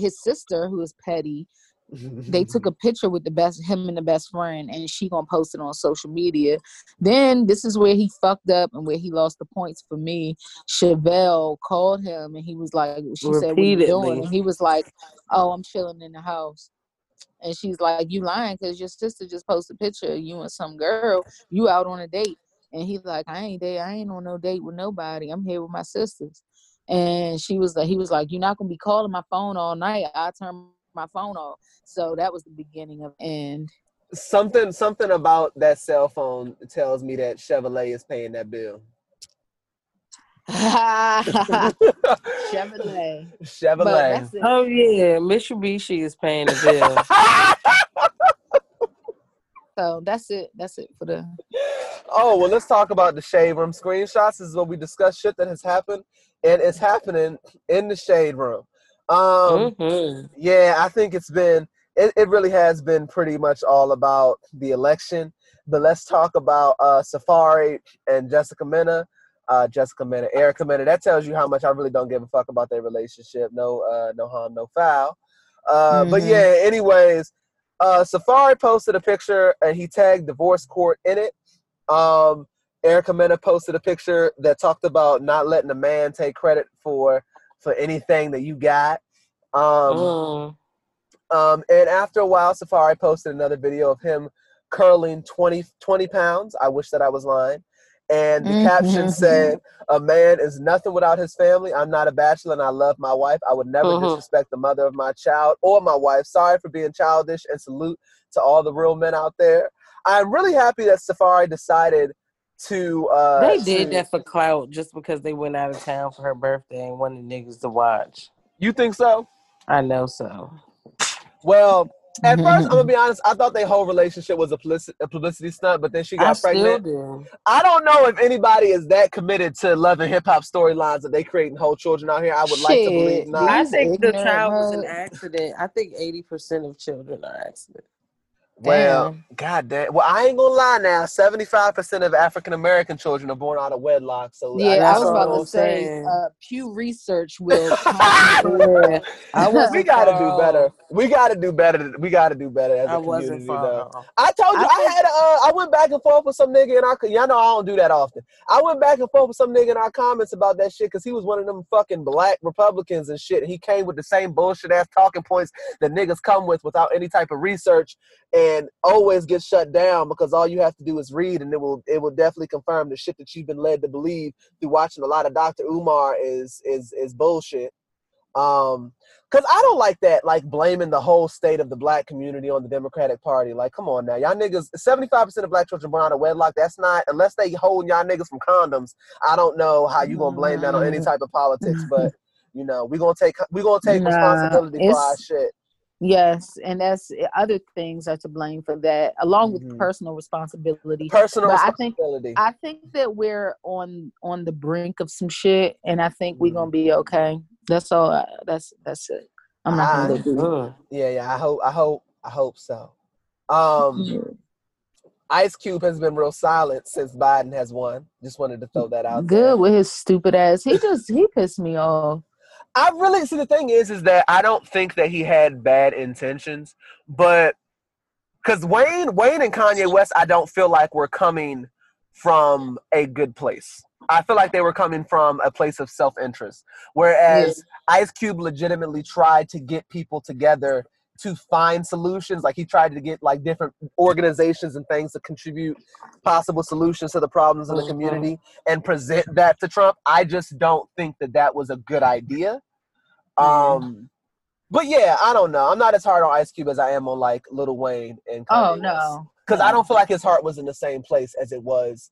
who is petty, they took a picture with him and the best friend, and she gonna post it on social media. Then this is where he fucked up and where he lost the points for me. Chevelle called him and he was like, she said, what are you doing? And he was like, oh, I'm chilling in the house. And she's like, you lying, because your sister just posted a picture of you and some girl. You out on a date. And he's like, I ain't on no date with nobody. I'm here with my sisters. And he was like, you're not gonna be calling my phone all night. I turn my phone off. So that was the beginning of the end. Something about that cell phone tells me that Chevrolet is paying that bill. Chevrolet. Oh yeah, Mitsubishi is paying the bill. So that's it for the. Oh well, let's talk about the shade room screenshots. This is what we discuss shit that has happened and it's happening in the shade room. Yeah, I think it really has been pretty much all about the election, but let's talk about Safaree and Erica Mena. That tells you how much I really don't give a fuck about their relationship. No harm, no foul. But yeah, anyways, Safaree posted a picture and he tagged divorce court in it. Erica Mena posted a picture that talked about not letting a man take credit for anything that you got. And after a while, Safaree posted another video of him curling 20 pounds. I wish that I was lying. And the caption said, a man is nothing without his family. I'm not a bachelor and I love my wife. I would never disrespect the mother of my child or my wife. Sorry for being childish, and salute to all the real men out there. I'm really happy that Safaree decided to they did that for clout, just because they went out of town for her birthday and wanted niggas to watch. You think so? I know so. Well, at first, I'm gonna be honest, I thought their whole relationship was a publicity stunt, but then she got pregnant. Do. I don't know if anybody is that committed to Love and Hip Hop storylines that they creating whole children out here. I would like to believe not. I think the child was an accident. I think 80% of children are accidents. Well, goddamn. Well, I ain't gonna lie now. 75% of African American children are born out of wedlock. So yeah, I was about to say Pew Research will. We gotta do better. We gotta do better as a community, though. I told you I went back and forth with some nigga in our. Y'all know I don't do that often. I went back and forth with some nigga in our comments about that shit because he was one of them fucking black Republicans and shit. And he came with the same bullshit ass talking points that niggas come with without any type of research. And always get shut down because all you have to do is read, and it will definitely confirm the shit that you've been led to believe through watching a lot of Dr. Umar is bullshit. Because I don't like that, like blaming the whole state of the black community on the Democratic Party. Like, come on now, y'all niggas. 75% of black children born out of wedlock. That's not, unless they hold y'all niggas from condoms. I don't know how you gonna blame that on any type of politics. But you know, we gonna take responsibility for our shit. Yes, and that's other things are to blame for that, along with personal responsibility. I think that we're on the brink of some shit, and I think we're gonna be okay. That's all. That's it. I'm not gonna do that. Yeah. I hope so. Ice Cube has been real silent since Biden has won. Just wanted to throw that out. Good with his stupid ass. He pissed me off. I really see the thing is that I don't think that he had bad intentions, but Because Wayne and Kanye West, I don't feel like were coming from a good place. I feel like they were coming from a place of self-interest. Whereas Ice Cube legitimately tried to get people together to find solutions. Like he tried to get like different organizations and things to contribute possible solutions to the problems in the community and present that to Trump. I just don't think that that was a good idea. But yeah, I don't know. I'm not as hard on Ice Cube as I am on like Lil Wayne and Kanye West. No. Because I don't feel like his heart was in the same place as it was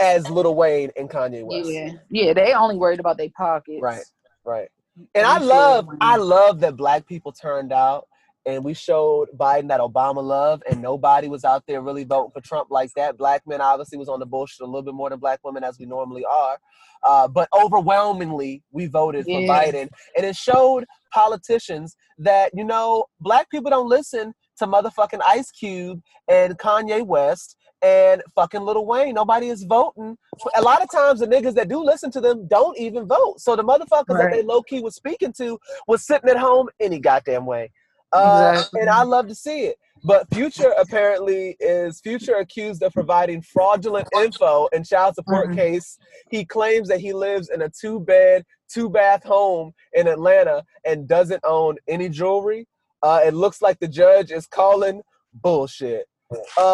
as Lil Wayne and Kanye West. Yeah, they only worried about their pockets. Right. And I love that black people turned out and we showed Biden that Obama love, and nobody was out there really voting for Trump like that. Black men obviously was on the bullshit a little bit more than black women, as we normally are. But overwhelmingly, we voted for Biden. And it showed politicians that, you know, black people don't listen to motherfucking Ice Cube and Kanye West and fucking Lil Wayne. Nobody is voting. A lot of times the niggas that do listen to them don't even vote. So the motherfuckers that they low-key was speaking to was sitting at home any goddamn way. And I love to see it. But Future apparently is accused of providing fraudulent info in child support case. He claims that he lives in a 2-bed, 2-bath home in Atlanta and doesn't own any jewelry. It looks like the judge is calling bullshit.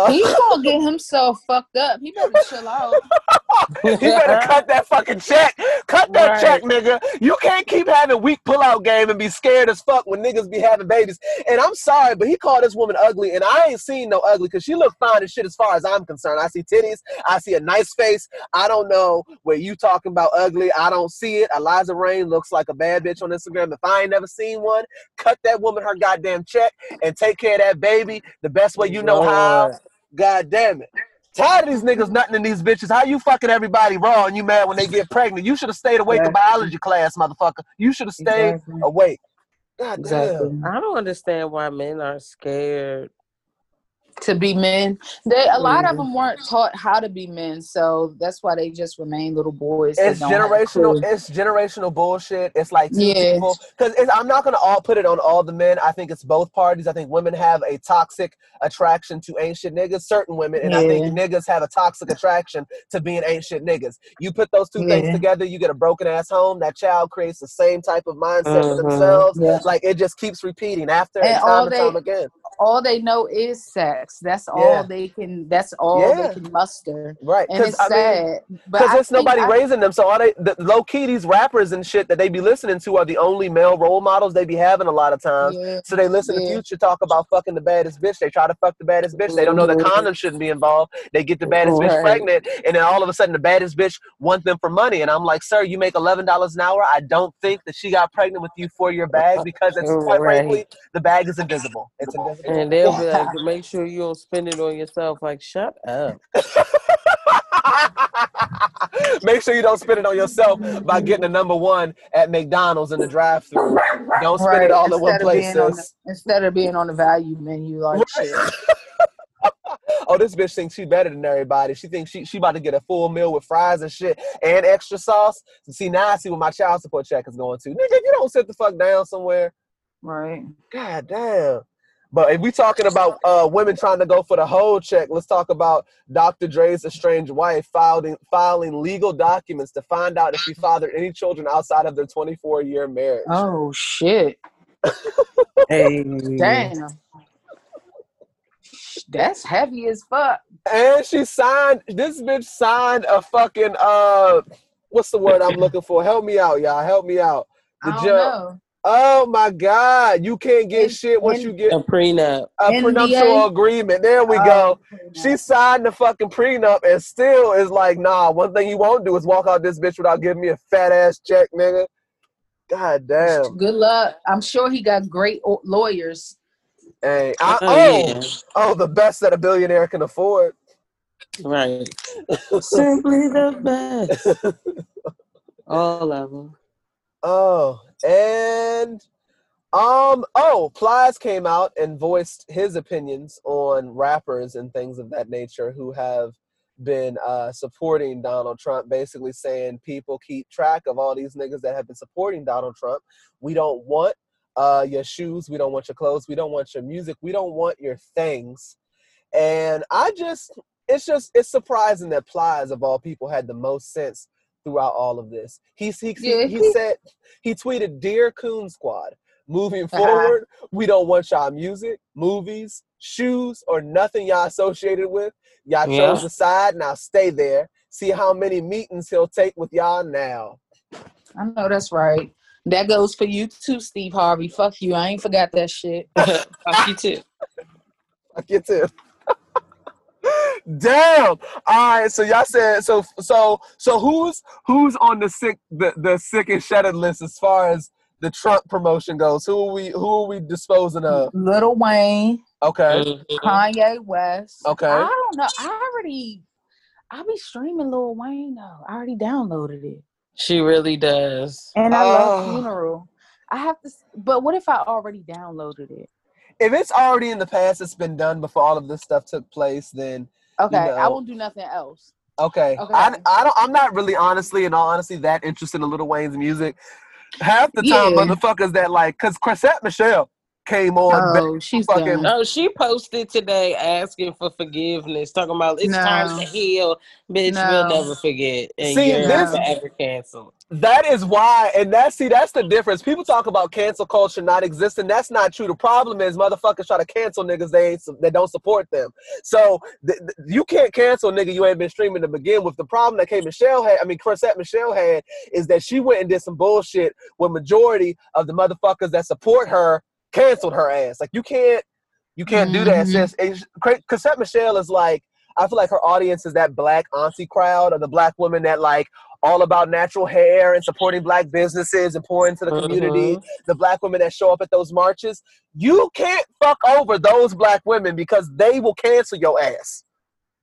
He's gonna get himself fucked up. He better chill out. He better cut that fucking check. Cut that check, nigga. You can't keep having weak pullout game and be scared as fuck when niggas be having babies. And I'm sorry, but he called this woman ugly, and I ain't seen no ugly because she looked fine as shit as far as I'm concerned. I see titties. I see a nice face. I don't know where you talking about ugly. I don't see it. Eliza Rain looks like a bad bitch on Instagram. If I ain't never seen one, cut that woman her goddamn check and take care of that baby the best way you know how. God damn it. Tired of these niggas nothing in these bitches. How you fucking everybody raw and you mad when they get pregnant? You should have stayed awake in biology class, motherfucker. You should have stayed awake. God damn. I don't understand why men are scared to be men. A lot of them weren't taught how to be men, so that's why they just remain little boys. It's generational bullshit. It's like people, because I'm not going to all put it on all the men. I think it's both parties. I think women have a toxic attraction to ancient niggas, certain women, and I think niggas have a toxic attraction to being ancient niggas. You put those two things together, you get a broken ass home. That child creates the same type of mindset for themselves. Like it just keeps repeating time and time again. All they know is sex. That's all they can. That's all they can muster. Right. And it's sad. Because there's nobody raising them. So all low key, these rappers and shit that they be listening to are the only male role models they be having a lot of times. Yeah. So they listen to Future talk about fucking the baddest bitch. They try to fuck the baddest bitch. They don't know that condoms shouldn't be involved. They get the baddest bitch pregnant, and then all of a sudden the baddest bitch wants them for money. And I'm like, sir, you make $11 an hour. I don't think that she got pregnant with you for your bag because it's quite frankly the bag is invisible. It's invisible. And they'll be like, make sure you don't spend it on yourself. Like, shut up. Make sure you don't spend it on yourself by getting a number one at McDonald's in the drive-thru. Don't spend it all in one place. Instead of being on the value menu, like shit. Oh, this bitch thinks she better than everybody. She thinks she about to get a full meal with fries and shit and extra sauce. See, now I see what my child support check is going to. Nigga, you don't sit the fuck down somewhere. Right. God damn. But if we talking about women trying to go for the whole check, let's talk about Dr. Dre's estranged wife filing legal documents to find out if she fathered any children outside of their 24-year marriage. Oh, shit. Hey. Damn. That's heavy as fuck. And she signed, this bitch signed a fucking, what's the word I'm looking for? Help me out, y'all. Help me out. I don't know. Oh my God! You can't get shit once you get a prenup, a prenuptial agreement. There we go. She signed the fucking prenup and still is like, nah. One thing you won't do is walk out this bitch without giving me a fat ass check, nigga. God damn. Good luck. I'm sure he got great lawyers. Hey, the best that a billionaire can afford. Right. Simply the best. All of them. Oh. And, Plies came out and voiced his opinions on rappers and things of that nature who have been supporting Donald Trump, basically saying people keep track of all these niggas that have been supporting Donald Trump. We don't want your shoes. We don't want your clothes. We don't want your music. We don't want your things. And I just, it's surprising that Plies, of all people, had the most sense throughout all of this. He said, he tweeted, "Dear Coon Squad, moving forward, we don't want y'all music, movies, shoes, or nothing y'all associated with. Y'all chose a side, now stay there. See how many meetings he'll take with y'all now." I know that's right. That goes for you too, Steve Harvey. Fuck you. I ain't forgot that shit. Fuck you too. Fuck you too. Damn. All right. So y'all said so. Who's on the sick and shuttered list as far as the Trump promotion goes? Who are we disposing of? Lil Wayne. Okay. Mm-hmm. Kanye West. Okay. I don't know. I be streaming Lil Wayne though. I already downloaded it. She really does. And I love Funeral. I have to, but what if I already downloaded it? If it's already in the past, it's been done before all of this stuff took place, then okay, you know. I won't do nothing else. Okay. I'm not really, honestly, in all honesty, that interested in Lil Wayne's music. Half the time, motherfuckers that like, because Chrisette Michelle came on. She posted today asking for forgiveness, talking about it's time to heal, bitch. No. We'll never forget, and you're forever canceled. That is why, and that's the difference. People talk about cancel culture not existing. That's not true. The problem is motherfuckers try to cancel niggas they don't support them. So you can't cancel nigga you ain't been streaming to begin with. The problem that Chrisette Michelle had is that she went and did some bullshit when majority of the motherfuckers that support her canceled her ass. Like you can't do that. Chrisette Michelle is like, I feel like her audience is that black auntie crowd or the black women that like all about natural hair and supporting black businesses and pouring into the community. The black women that show up at those marches. You can't fuck over those black women because they will cancel your ass.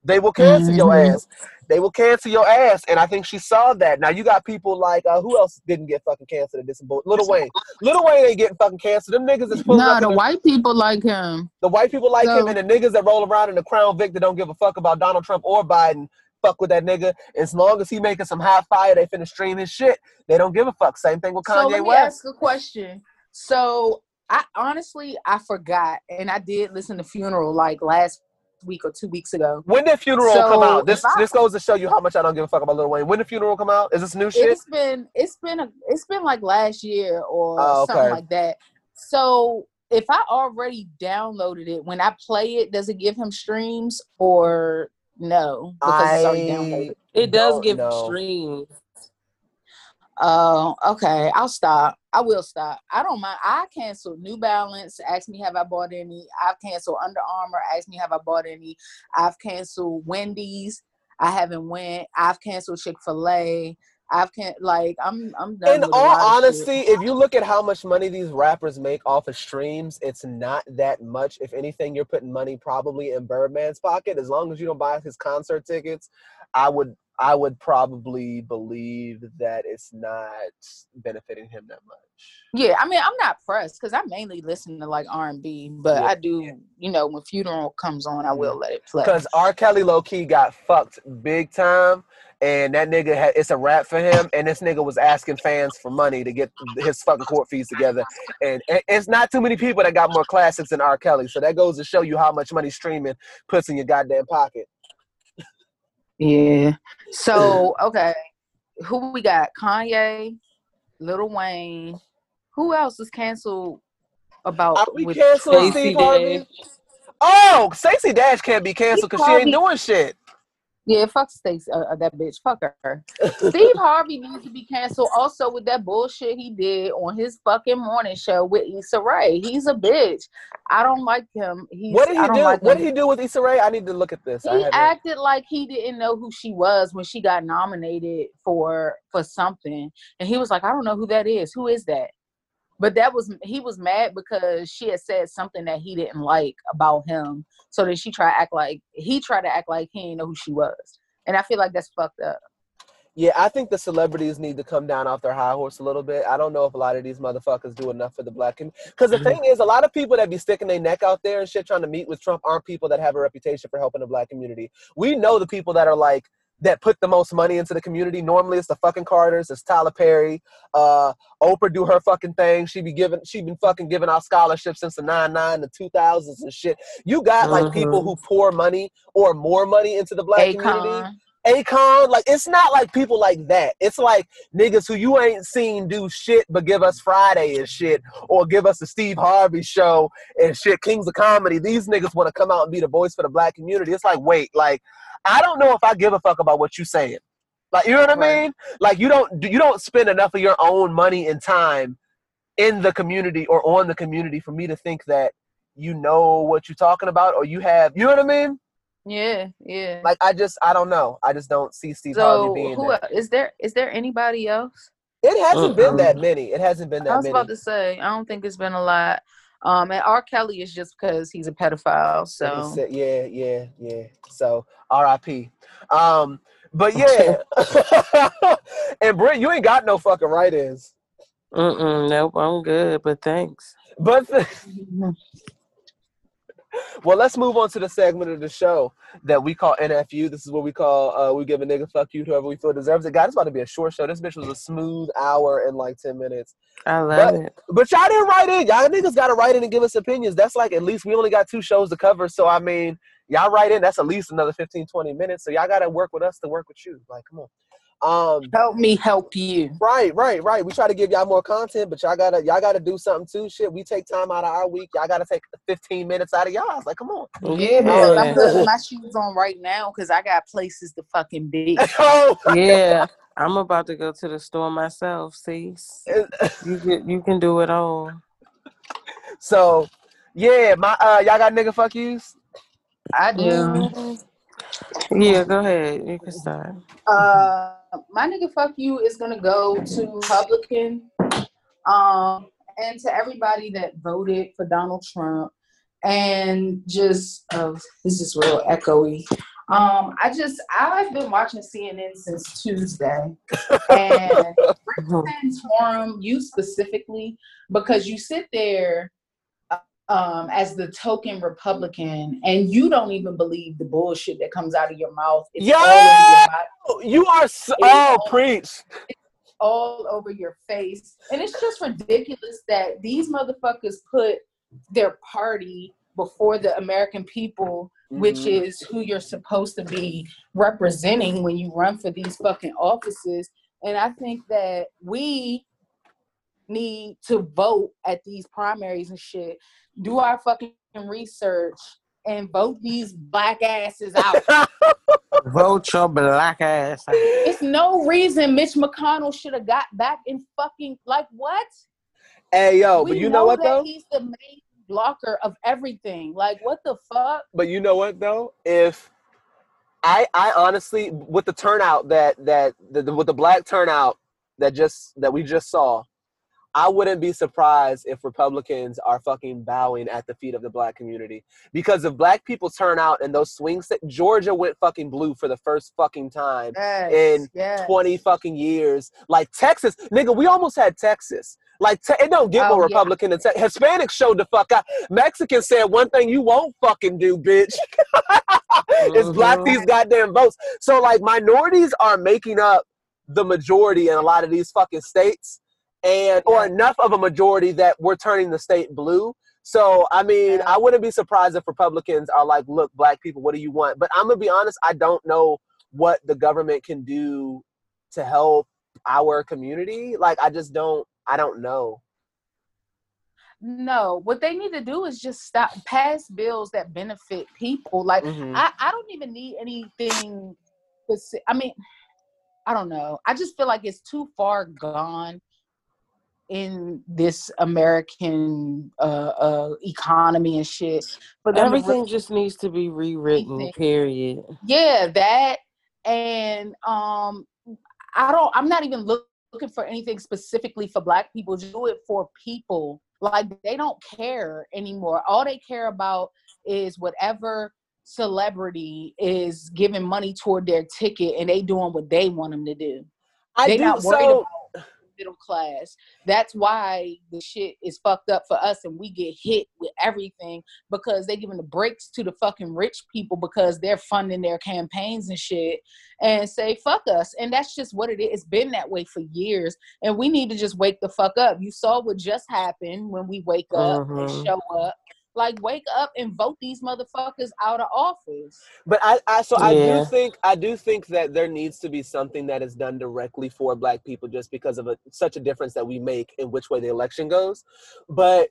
They will cancel your ass. They will cancel your ass. And I think she saw that. Now you got people like, who else didn't get fucking canceled at this? Lil Wayne. Lil Wayne ain't getting fucking canceled. Them niggas is pulling up. No, the white people like him. The white people like him, and the niggas that roll around in the Crown Vic that don't give a fuck about Donald Trump or Biden. Fuck with that nigga. As long as he making some hot fire, they finna stream his shit. They don't give a fuck. Same thing with Kanye West. So let me ask a question. So I honestly forgot, and I did listen to Funeral like last week or 2 weeks ago. When did Funeral come out? This goes to show you how much I don't give a fuck about Lil Wayne. When did Funeral come out? Is this new shit? It's been like last year or something like that. So if I already downloaded it, when I play it, does it give him streams or no? Because it's already downloaded. It does give streams. Oh, okay. I'll stop. I will stop. I don't mind. I canceled New Balance. Asked me, have I bought any? I've canceled Under Armour. Asked me, have I bought any? I've canceled Wendy's. I haven't went. I've canceled Chick-fil-A. I'm done. In all honesty, if you look at how much money these rappers make off of streams, it's not that much. If anything, you're putting money probably in Birdman's pocket. As long as you don't buy his concert tickets, I would probably believe that it's not benefiting him that much. Yeah, I mean, I'm not pressed because I mainly listen to like R&B, but I do, you know, when Funeral comes on, I will let it play. Because R. Kelly low-key got fucked big time, and that nigga, it's a wrap for him, and this nigga was asking fans for money to get his fucking court fees together. And it's not too many people that got more classics than R. Kelly, so that goes to show you how much money streaming puts in your goddamn pocket. Yeah. So, okay. Who we got? Kanye, Lil Wayne. Who else is canceled about? Are we canceling Steve Harvey? Oh, Stacey Dash can't be canceled because she ain't doing shit. Yeah, fuck Stacey, that bitch. Fuck her. Steve Harvey needs to be canceled also with that bullshit he did on his fucking morning show with Issa Rae. He's a bitch. I don't like him. What did he do with Issa Rae? I need to look at this. He acted like he didn't know who she was when she got nominated for something. And he was like, I don't know who that is. Who is that? But he was mad because she had said something that he didn't like about him. So then he tried to act like he didn't know who she was. And I feel like that's fucked up. Yeah, I think the celebrities need to come down off their high horse a little bit. I don't know if a lot of these motherfuckers do enough for the black community. Because the thing is, a lot of people that be sticking their neck out there and shit trying to meet with Trump aren't people that have a reputation for helping the black community. We know the people that are like, that put the most money into the community. Normally it's the fucking Carters, it's Tyler Perry. Oprah do her fucking thing. She been fucking giving out scholarships since the 99 the 2000s and shit. You got like people who pour money or more money into the black community. Akon, like, it's not like people like that. It's like niggas who you ain't seen do shit but give us Friday and shit, or give us the Steve Harvey show and shit, Kings of Comedy. These niggas want to come out and be the voice for the black community. It's like, wait, like, I don't know if I give a fuck about what you saying. Like, you know what I mean? Like, you don't spend enough of your own money and time in the community or on the community for me to think that you know what you're talking about, or you have, you know what I mean? Yeah. Like, I don't know. I just don't see Steve Harvey being Is there anybody else? It hasn't been that many. I was about to say, I don't think it's been a lot. And R. Kelly is just because he's a pedophile, so. Yeah. So, R.I.P. But yeah. And Britt, you ain't got no fucking write-ins. Nope, I'm good, but thanks. Well, let's move on to the segment of the show that we call NFU. This is what we call, we give a nigga fuck you, whoever we feel deserves it. God, it's about to be a short show. This bitch was a smooth hour and like 10 minutes. I love it. But y'all didn't write in. Y'all niggas got to write in and give us opinions. That's like, at least we only got 2 shows to cover. So, I mean, y'all write in. That's at least another 15, 20 minutes. So y'all got to work with us to work with you. Like, come on. Help me help you. Right. We try to give y'all more content, but y'all gotta do something too. Shit, we take time out of our week. Y'all gotta take 15 minutes out of y'all's. Like, come on. Yeah, man. I'm putting my shoes on right now because I got places to fucking be. Yeah, I'm about to go to the store myself. See, you can do it all. So, yeah, my y'all got nigga fuck yous? I do. Yeah, go ahead. You can start. My nigga fuck you is gonna go to Republican and to everybody that voted for Donald Trump, and just this is real echoey. I've been watching CNN since Tuesday, and Rick Santorum, you specifically, because you sit there as the token Republican, and you don't even believe the bullshit that comes out of your mouth. It's all over your body. You are so preach. It's all over your face, and it's just ridiculous that these motherfuckers put their party before the American people, which is who you're supposed to be representing when you run for these fucking offices. And I think that we need to vote at these primaries and shit. Do our fucking research and vote these black asses out. Vote your black ass out. It's no reason Mitch McConnell should have got back in fucking, like, what? Hey, yo, but you know what, though? He's the main blocker of everything. Like, what the fuck? But you know what, though? If I honestly, with the turnout with the black turnout that we just saw, I wouldn't be surprised if Republicans are fucking bowing at the feet of the black community. Because if black people turn out and those swings, Georgia went fucking blue for the first fucking time in 20 fucking years. Like Texas, nigga, we almost had Texas. Like, it don't get more Republican than Texas. Hispanics showed the fuck out. Mexicans said one thing you won't fucking do, bitch. It's block these goddamn votes. So like minorities are making up the majority in a lot of these fucking states. And or enough of a majority that we're turning the state blue. So, I mean, I wouldn't be surprised if Republicans are like, look, black people, what do you want? But I'm going to be honest, I don't know what the government can do to help our community. Like, I don't know. No, what they need to do is just pass bills that benefit people. Like, I don't even need anything. I mean, I don't know. I just feel like it's too far gone in this American economy and shit. But everything just needs to be rewritten, period. Yeah, that. And I'm not even looking for anything specifically for black people. Just do it for people. Like, they don't care anymore. All they care about is whatever celebrity is giving money toward their ticket and they doing what they want them to do. They're not worried about middle class. That's why the shit is fucked up for us and we get hit with everything, because they're giving the breaks to the fucking rich people because they're funding their campaigns and shit and say, fuck us. And that's just what it is. It's been that way for years. And we need to just wake the fuck up. You saw what just happened when we wake up and show up. Like, wake up and vote these motherfuckers out of office. But I do think that there needs to be something that is done directly for Black people, just because of such a difference that we make in which way the election goes. But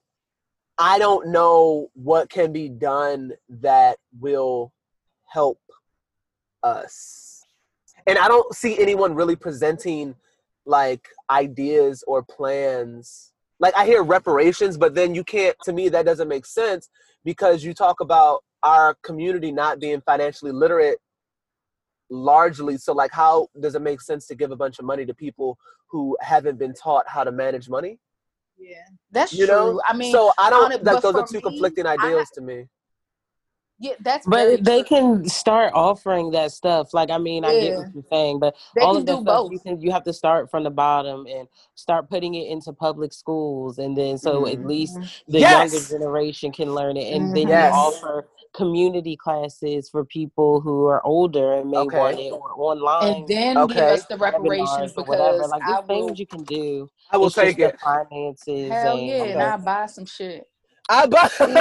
I don't know what can be done that will help us. And I don't see anyone really presenting, like, ideas or plans. Like, I hear reparations, but then you can't, to me, that doesn't make sense, because you talk about our community not being financially literate largely. So, like, how does it make sense to give a bunch of money to people who haven't been taught how to manage money? Yeah, that's true. Know? I mean, so I don't, like, those are two conflicting ideals to me. Yeah, that's but they can start offering that stuff. Like, I mean, I get what you're saying, but they all of the stuff you have to start from the bottom and start putting it into public schools, and then so at least the younger generation can learn it, and then you offer community classes for people who are older and may want it, or online, and then give us the reparations, because like, there's things you can do. I will take it. Finances, hell and, and I'll buy some shit. I bought some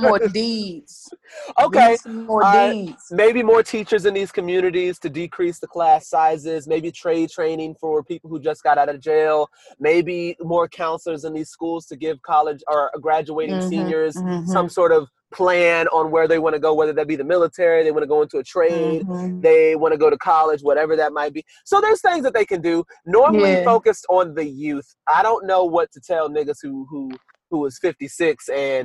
more deeds. Okay. More deeds. Maybe more teachers in these communities to decrease the class sizes. Maybe trade training for people who just got out of jail. Maybe more counselors in these schools to give college or graduating seniors some sort of plan on where they want to go, whether that be the military, they want to go into a trade, they want to go to college, whatever that might be. So there's things that they can do. Normally focused on the youth. I don't know what to tell niggas who is 56 and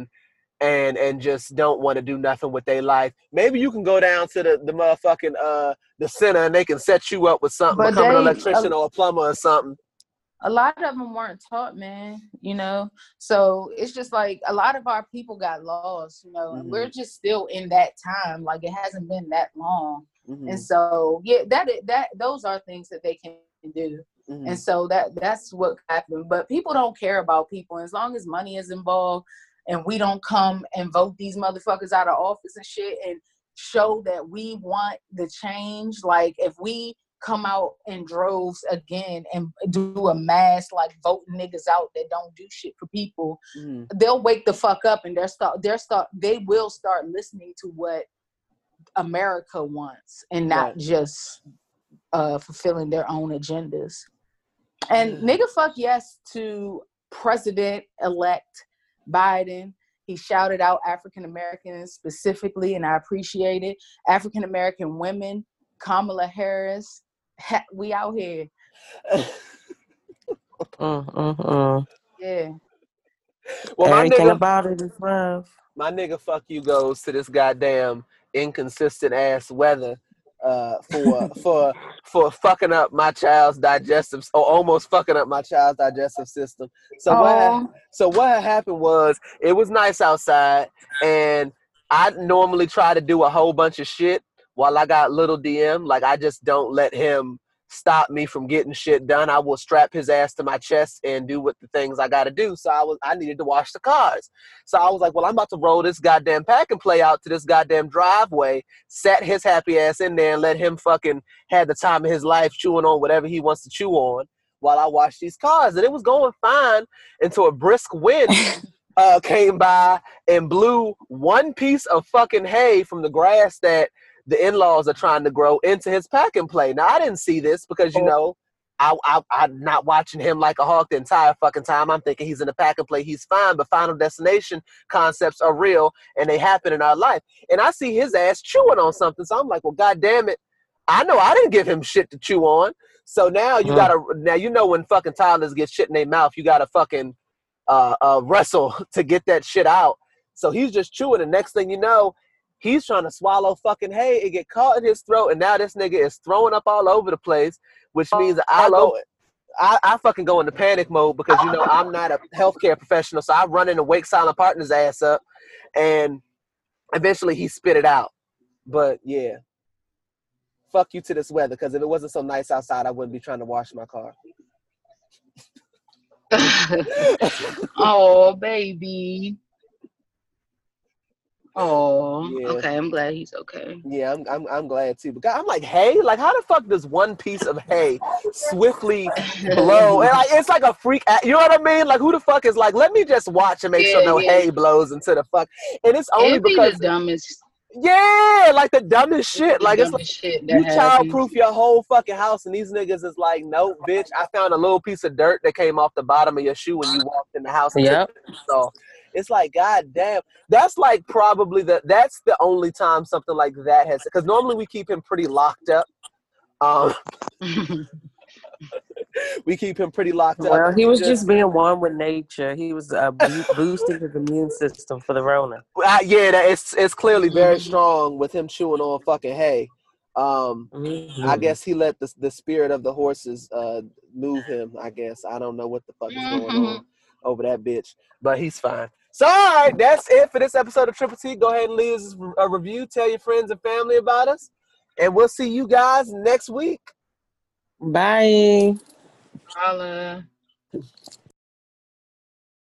just don't want to do nothing with their life. Maybe you can go down to the motherfucking the center and they can set you up with something, but become an electrician or a plumber or something. A lot of them weren't taught, man, you know? So it's just like a lot of our people got lost, you know, and we're just still in that time. Like, it hasn't been that long. And so, yeah, that those are things that they can do. And so that's what happened. But people don't care about people. As long as money is involved and we don't come and vote these motherfuckers out of office and shit and show that we want the change, like if we come out in droves again and do a mass, like, vote niggas out that don't do shit for people, they'll wake the fuck up and they will start listening to what America wants and not just fulfilling their own agendas. And nigga, fuck yes to President-elect Biden. He shouted out African Americans specifically, and I appreciate it. African American women, Kamala Harris, we out here. Yeah. Well, everything about it is love. My nigga, fuck you goes to this goddamn inconsistent ass weather. For fucking up my child's digestive, or almost fucking up my child's digestive system. So what happened was, it was nice outside, and I normally try to do a whole bunch of shit while I got little DM. Like, I just don't let him stop me from getting shit done. I will strap his ass to my chest and do what the things I gotta do. So I needed to wash the cars. So I was like, well, I'm about to roll this goddamn pack and play out to this goddamn driveway, sat his happy ass in there and let him fucking have the time of his life chewing on whatever he wants to chew on while I wash these cars. And it was going fine until a brisk wind came by and blew one piece of fucking hay from the grass that the in-laws are trying to grow into his pack and play. Now, I didn't see this because, you know, I'm not watching him like a hawk the entire fucking time. I'm thinking he's in the pack and play. He's fine, but Final Destination concepts are real and they happen in our life. And I see his ass chewing on something. So I'm like, well, God damn it. I know I didn't give him shit to chew on. So now you now, you know, when fucking toddlers get shit in their mouth, you got to fucking wrestle to get that shit out. So he's just chewing. The next thing you know, he's trying to swallow fucking hay. It get caught in his throat, and now this nigga is throwing up all over the place, which means I fucking go into panic mode because, you know, I'm not a healthcare professional, so I run in and wake Silent Partner's ass up, and eventually he spit it out. But, yeah, fuck you to this weather, because if it wasn't so nice outside, I wouldn't be trying to wash my car. Oh, baby. Oh, yeah. Okay. I'm glad he's okay. Yeah, I'm glad too. But God, I'm like, hey, like, how the fuck does one piece of hay swiftly blow? And like, it's like a freak. You know what I mean? Like, who the fuck is like, let me just watch and make sure no hay blows into the fuck. And it's only because the dumbest. Yeah, like the dumbest shit. Like, it's like you childproof your whole fucking house, and these niggas is like, nope, bitch. I found a little piece of dirt that came off the bottom of your shoe when you walked in the house. Yeah. So. It's like, God damn. That's like probably that's the only time something like that has, because normally we keep him pretty locked up. We keep him pretty locked up. Well, he was just being one with nature. He was boosting his immune system for the Rona. It's clearly very strong with him chewing on fucking hay. I guess he let the spirit of the horses move him, I guess. I don't know what the fuck is going on over that bitch, but he's fine. So, all right, that's it for this episode of Triple T. Go ahead and leave us a review. Tell your friends and family about us, and we'll see you guys next week. Bye. Holla.